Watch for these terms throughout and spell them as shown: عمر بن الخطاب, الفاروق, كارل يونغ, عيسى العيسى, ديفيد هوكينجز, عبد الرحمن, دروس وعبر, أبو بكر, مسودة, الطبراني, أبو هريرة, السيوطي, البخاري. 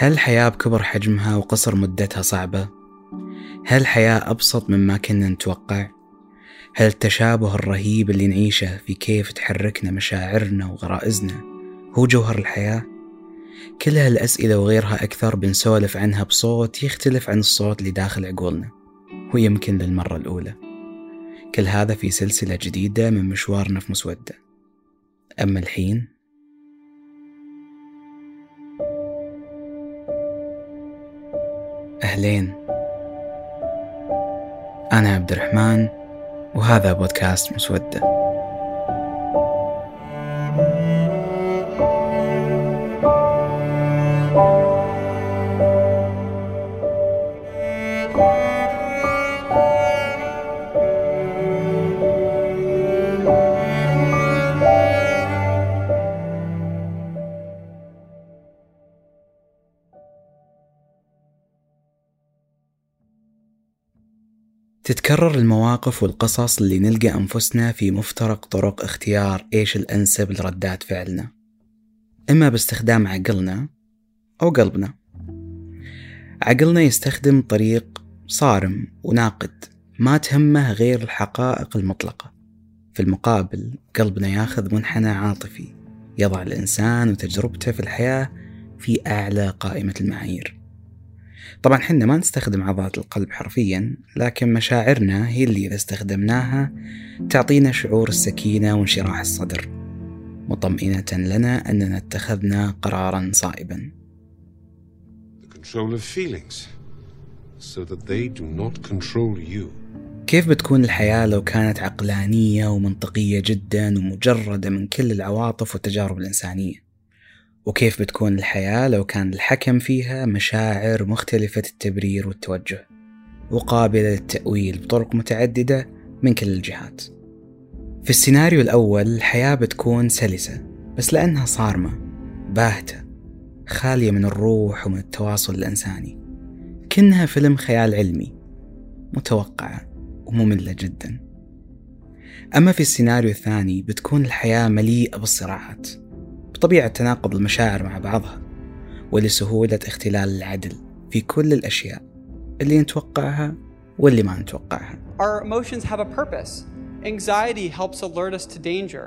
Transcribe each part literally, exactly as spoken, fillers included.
هل الحياة بكبر حجمها وقصر مدتها صعبة؟ هل الحياة أبسط مما كنا نتوقع؟ هل التشابه الرهيب اللي نعيشه في كيف تحركنا مشاعرنا وغرائزنا هو جوهر الحياة؟ كل هالأسئلة وغيرها أكثر بنسولف عنها بصوت يختلف عن الصوت اللي داخل عقولنا، ويمكن للمرة الأولى. كل هذا في سلسلة جديدة من مشوارنا في مسودة. أما الحين أهلين، أنا عبد الرحمن وهذا بودكاست مسودة. تتكرر المواقف والقصص اللي نلقى أنفسنا في مفترق طرق اختيار إيش الأنسب لردات فعلنا، إما باستخدام عقلنا أو قلبنا. عقلنا يستخدم طريق صارم وناقد ما تهمه غير الحقائق المطلقة. في المقابل قلبنا ياخذ منحنى عاطفي يضع الإنسان وتجربته في الحياة في أعلى قائمة المعايير. طبعا حنا ما نستخدم عضلات القلب حرفيا، لكن مشاعرنا هي اللي إذا استخدمناها تعطينا شعور السكينة وانشراح الصدر، مطمئنة لنا أننا اتخذنا قرارا صائبا. كيف بتكون الحياة لو كانت عقلانية ومنطقية جدا ومجردة من كل العواطف والتجارب الإنسانية؟ وكيف بتكون الحياة لو كان الحكم فيها مشاعر مختلفة التبرير والتوجه وقابلة للتأويل بطرق متعددة من كل الجهات؟ في السيناريو الأول الحياة بتكون سلسة، بس لأنها صارمة باهتة خالية من الروح ومن التواصل الإنساني، كأنها فيلم خيال علمي متوقعة ومملة جدا. أما في السيناريو الثاني بتكون الحياة مليئة بالصراعات، طبيعة تناقض المشاعر مع بعضها، ولسهولة اختلال العدل في كل الأشياء اللي نتوقعها واللي ما نتوقعها. Our emotions have a purpose. Anxiety helps alert us to danger.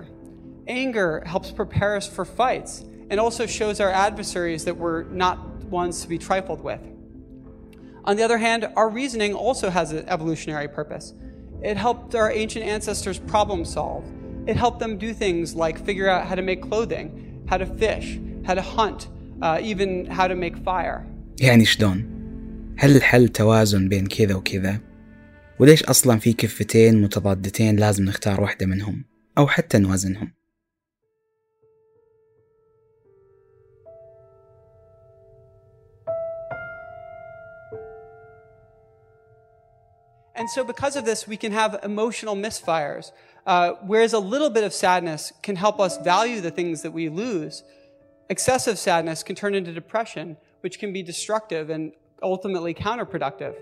Anger helps prepare us for fights and also shows our adversaries that we're not ones to be trifled with. On the other hand, our reasoning also has an evolutionary purpose. It helped our ancient ancestors problem solve. It helped them do things like figure out how to make clothing, how to fish, how to hunt, uh, even how to make fire. يعني شلون؟ هل الحل توازن بين كذا وكذا؟ وليش أصلاً في كفتين متضادتين لازم نختار واحدة منهم أو حتى نوازنهم؟ And so because of this we can have emotional misfires. Uh, whereas a little bit of sadness can help us value the things that we lose, excessive sadness can turn into depression, which can be destructive and ultimately counterproductive.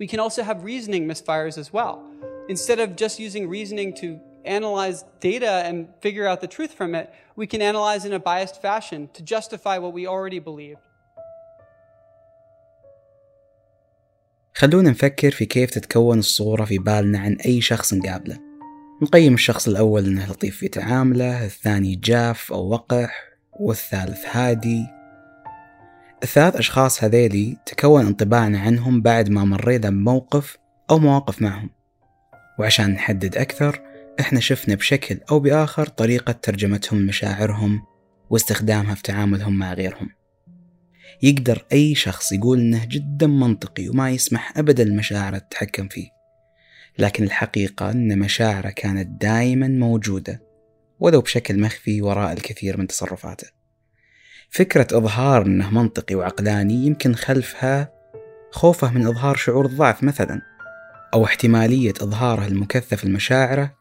We can also have reasoning misfires as well. Instead of just using reasoning to analyze data and figure out the truth from it, we can analyze in a biased fashion to justify what we already believed. خلونا نفكر في كيف تتكون الصورة في بالنا عن أي شخص نقابله. نقيم الشخص الأول أنه لطيف في تعامله، الثاني جاف أو وقح، والثالث هادي. الثلاث أشخاص هذيلي تكون انطباعنا عنهم بعد ما مرينا بموقف أو مواقف معهم، وعشان نحدد أكثر إحنا شفنا بشكل أو بآخر طريقة ترجمتهم لمشاعرهم واستخدامها في تعاملهم مع غيرهم. يقدر أي شخص يقول إنه جدا منطقي وما يسمح أبدا المشاعر تتحكم فيه، لكن الحقيقة أن مشاعره كانت دائما موجودة ولو بشكل مخفي وراء الكثير من تصرفاته. فكرة إظهار أنه منطقي وعقلاني يمكن خلفها خوفه من إظهار شعور الضعف مثلا، أو احتمالية إظهاره المكثف المشاعره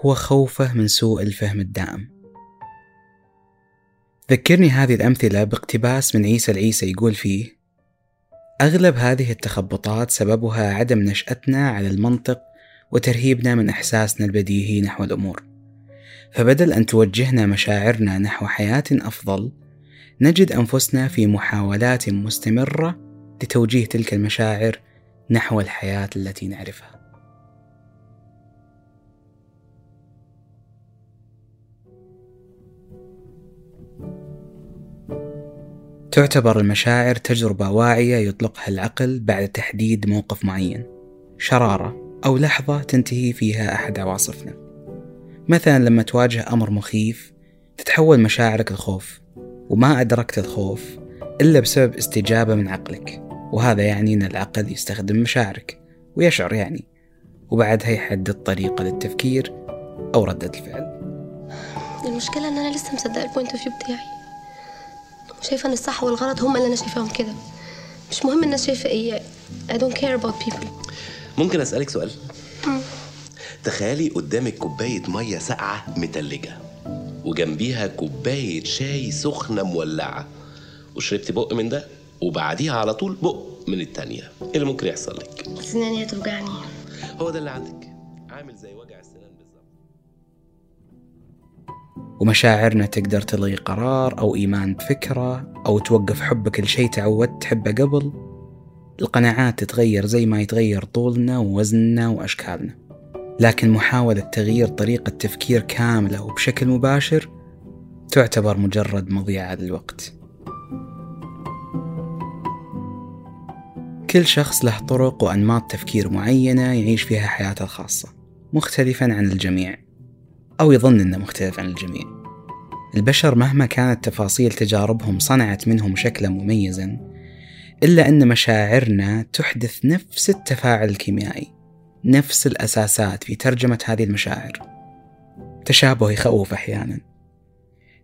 هو خوفه من سوء الفهم الدائم. ذكرني هذه الأمثلة باقتباس من عيسى العيسى يقول فيه: أغلب هذه التخبطات سببها عدم نشأتنا على المنطق وترهيبنا من إحساسنا البديهي نحو الأمور، فبدل أن توجهنا مشاعرنا نحو حياة أفضل نجد أنفسنا في محاولات مستمرة لتوجيه تلك المشاعر نحو الحياة التي نعرفها. تعتبر المشاعر تجربة واعية يطلقها العقل بعد تحديد موقف معين، شرارة أو لحظة تنتهي فيها أحد عواصفنا. مثلا لما تواجه أمر مخيف تتحول مشاعرك لخوف، وما أدركت الخوف إلا بسبب استجابة من عقلك، وهذا يعني أن العقل يستخدم مشاعرك ويشعر يعني، وبعدها يحدد الطريقة للتفكير أو ردة الفعل. المشكلة أن أنا لسه مصدقة البوينت اوف فيو بتاعي، شايفة أن الصح والغلط هم اللي أنا شايفاهم كده، مش مهم أن أنا شايفة إيه. I don't care about people. ممكن أسألك سؤال؟ مم. تخيلي قدامك كوباية مية ساقعة متلجة وجنبيها كوباية شاي سخنة مولعة، وشربتي بق من ده وبعديها على طول بق من التانية، إيه اللي ممكن يحصل لك؟ سناني هتوجعني. هو ده اللي عندك، عامل زي وجع السنان بالظبط. ومشاعرنا تقدر تلغي قرار أو إيمان بفكرة أو توقف حبك لشيء تعودت تحبه قبل. القناعات تتغير زي ما يتغير طولنا ووزننا وأشكالنا، لكن محاولة تغيير طريقة تفكير كاملة وبشكل مباشر تعتبر مجرد مضيعة للوقت. كل شخص له طرق وأنماط تفكير معينة يعيش فيها حياته الخاصة، مختلفاً عن الجميع أو يظن أنه مختلف عن الجميع. البشر مهما كانت تفاصيل تجاربهم صنعت منهم شكلا مميزا، إلا أن مشاعرنا تحدث نفس التفاعل الكيميائي، نفس الأساسات في ترجمة هذه المشاعر. تشابه يخوف أحيانا،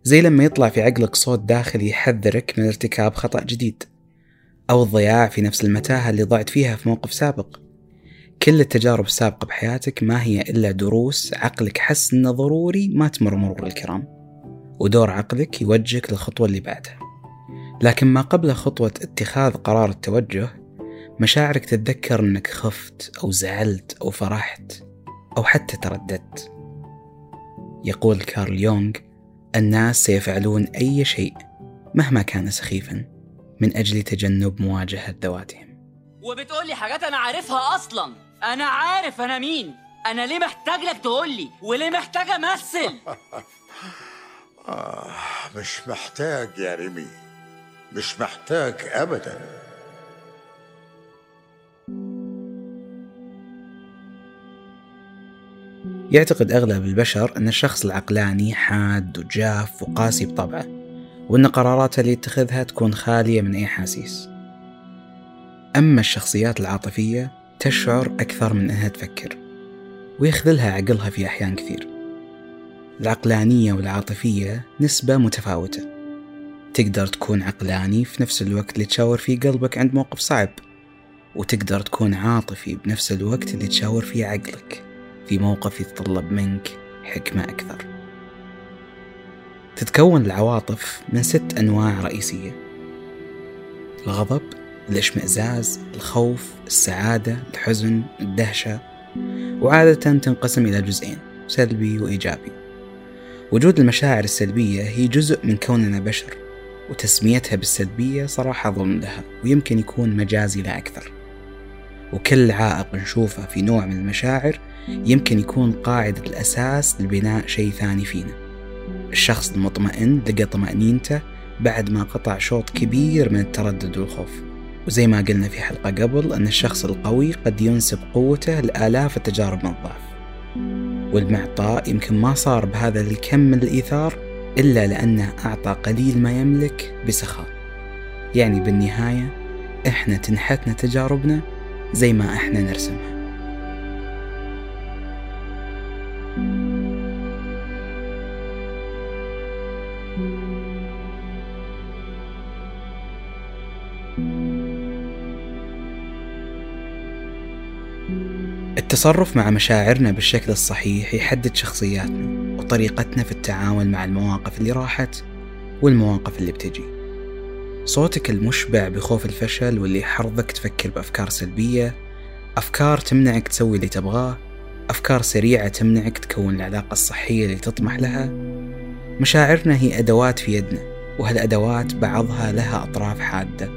زي لما يطلع في عقلك صوت داخلي يحذرك من ارتكاب خطأ جديد أو الضياع في نفس المتاهة اللي ضعت فيها في موقف سابق. كل التجارب السابقة بحياتك ما هي إلا دروس عقلك حس إنه ضروري ما تمر مرور الكرام، ودور عقلك يوجهك للخطوة اللي بعدها. لكن ما قبل خطوة اتخاذ قرار التوجه، مشاعرك تتذكر إنك خفت أو زعلت أو فرحت أو حتى ترددت. يقول كارل يونغ: الناس سيفعلون أي شيء مهما كان سخيفا من أجل تجنب مواجهة ذواتهم. وبتقولي حاجات أنا عارفها أصلاً، أنا عارف أنا مين، أنا ليه محتاج لك تقولي وليه محتاج أمثل؟ آه مش محتاج يا ريمي، مش محتاج أبداً. يعتقد أغلب البشر أن الشخص العقلاني حاد وجاف وقاسي بطبعه، وأن قراراته اللي يتخذها تكون خالية من أي حاسيس. أما الشخصيات العاطفية تشعر أكثر من أنها تفكر، ويخذلها عقلها في أحيان كثير. العقلانية والعاطفية نسبة متفاوتة، تقدر تكون عقلاني في نفس الوقت اللي تشاور فيه قلبك عند موقف صعب، وتقدر تكون عاطفي بنفس الوقت اللي تشاور فيه عقلك في موقف يتطلب منك حكمة أكثر. تتكون العواطف من ست أنواع رئيسية: الغضب، الاشمئزاز، الخوف، السعادة، الحزن، الدهشة. وعادة تنقسم إلى جزئين، سلبي وإيجابي. وجود المشاعر السلبية هي جزء من كوننا بشر، وتسميتها بالسلبية صراحة ظلم لها، ويمكن يكون مجازي لا أكثر. وكل عائق نشوفه في نوع من المشاعر يمكن يكون قاعدة الأساس لبناء شيء ثاني فينا. الشخص المطمئن لقى طمأنينته بعد ما قطع شوط كبير من التردد والخوف. وزي ما قلنا في حلقة قبل أن الشخص القوي قد ينسب قوته لآلاف التجارب من الضعف، والمعطاء يمكن ما صار بهذا الكم من الإيثار إلا لأنه أعطى قليل ما يملك بسخاء. يعني بالنهاية إحنا تنحتنا تجاربنا زي ما إحنا نرسمها. التصرف مع مشاعرنا بالشكل الصحيح يحدد شخصياتنا وطريقتنا في التعامل مع المواقف اللي راحت والمواقف اللي بتجي. صوتك المشبع بخوف الفشل واللي يحرضك تفكر بأفكار سلبية، أفكار تمنعك تسوي اللي تبغاه، أفكار سريعة تمنعك تكون العلاقة الصحية اللي تطمح لها. مشاعرنا هي أدوات في يدنا وهذه أدوات بعضها لها أطراف حادة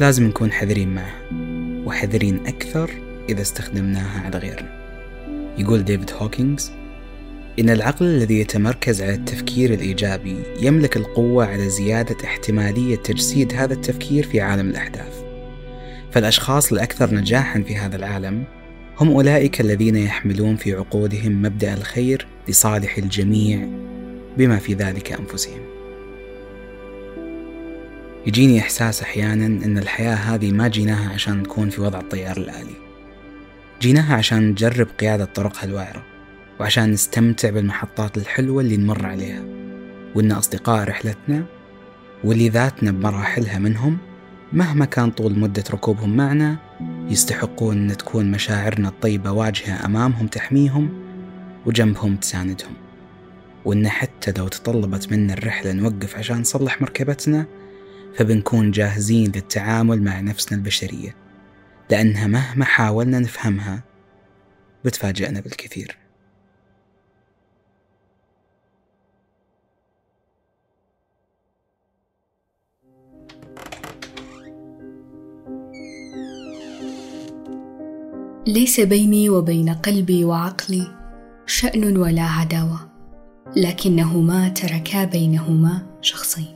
لازم نكون حذرين معها، وحذرين أكثر إذا استخدمناها على غيرنا. يقول ديفيد هوكينجز إن العقل الذي يتمركز على التفكير الإيجابي يملك القوة على زيادة احتمالية تجسيد هذا التفكير في عالم الأحداث، فالأشخاص الأكثر نجاحاً في هذا العالم هم أولئك الذين يحملون في عقودهم مبدأ الخير لصالح الجميع بما في ذلك أنفسهم. يجيني إحساس أحياناً إن الحياة هذه ما جيناها عشان نكون في وضع الطيار الآلي، جيناها عشان نجرب قيادة طرقها الوعرة، وعشان نستمتع بالمحطات الحلوة اللي نمر عليها، وإن أصدقاء رحلتنا واللي ذاتنا بمراحلها منهم مهما كان طول مدة ركوبهم معنا يستحقون أن تكون مشاعرنا الطيبة واجهة أمامهم تحميهم وجنبهم تساندهم، وإن حتى لو تطلبت منا الرحلة نوقف عشان نصلح مركبتنا فبنكون جاهزين للتعامل مع نفسنا البشرية، لأنها مهما حاولنا نفهمها بتفاجئنا بالكثير. ليس بيني وبين قلبي وعقلي شأن ولا عداوة، لكنهما تركا بينهما شخصين،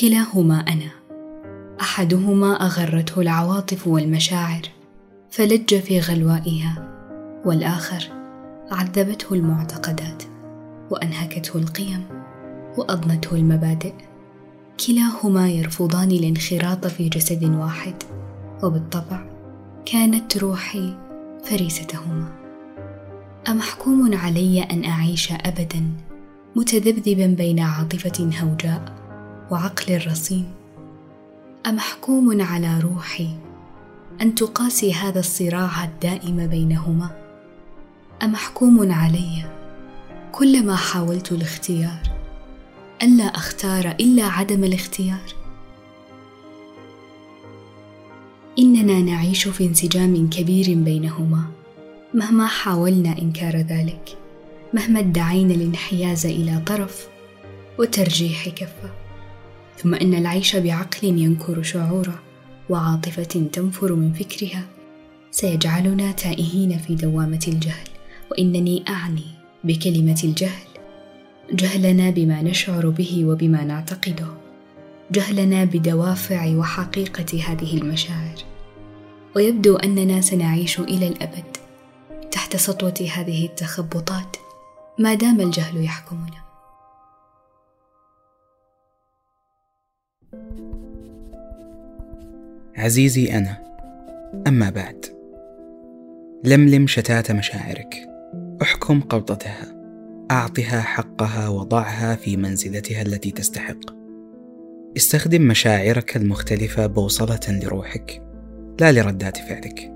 كلاهما أنا. أحدهما أغرته العواطف والمشاعر فلج في غلوائها، والآخر عذبته المعتقدات وأنهكته القيم وأضنته المبادئ. كلاهما يرفضان الانخراط في جسد واحد، وبالطبع كانت روحي فريستهما. أمحكوم علي أن أعيش أبداً متذبذباً بين عاطفة هوجاء وعقل رصين؟ أمحكوم على روحي أن تقاسي هذا الصراع الدائم بينهما؟ أمحكوم علي كلما حاولت الاختيار ألا أختار إلا عدم الاختيار؟ إننا نعيش في انسجام كبير بينهما مهما حاولنا إنكار ذلك، مهما ادعينا الانحياز إلى طرف وترجيح كفة. ثم إن العيش بعقل ينكر شعوره وعاطفة تنفر من فكرها سيجعلنا تائهين في دوامة الجهل. وإنني أعني بكلمة الجهل جهلنا بما نشعر به وبما نعتقده، جهلنا بدوافع وحقيقة هذه المشاعر. ويبدو أننا سنعيش إلى الأبد تحت سطوة هذه التخبطات ما دام الجهل يحكمنا. عزيزي أنا، أما بعد، لملم شتات مشاعرك، احكم قبضتها، أعطها حقها وضعها في منزلتها التي تستحق. استخدم مشاعرك المختلفة بوصلة لروحك لا لردات فعلك.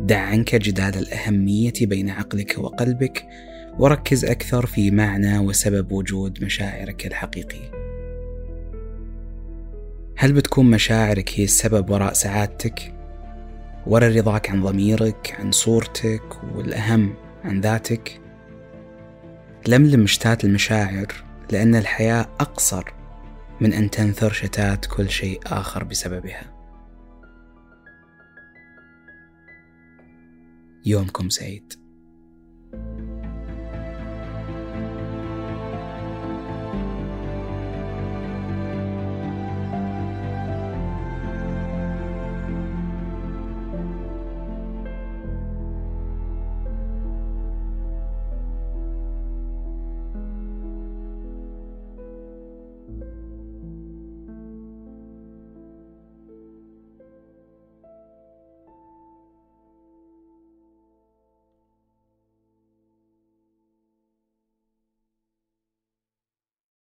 دع عنك جدال الأهمية بين عقلك وقلبك، وركز أكثر في معنى وسبب وجود مشاعرك الحقيقي. هل بتكون مشاعرك هي السبب وراء سعادتك، وراء رضاك عن ضميرك، عن صورتك، والأهم عن ذاتك؟ لملم شتات المشاعر، لأن الحياة أقصر من أن تنثر شتات كل شيء آخر بسببها. يومكم سعيد.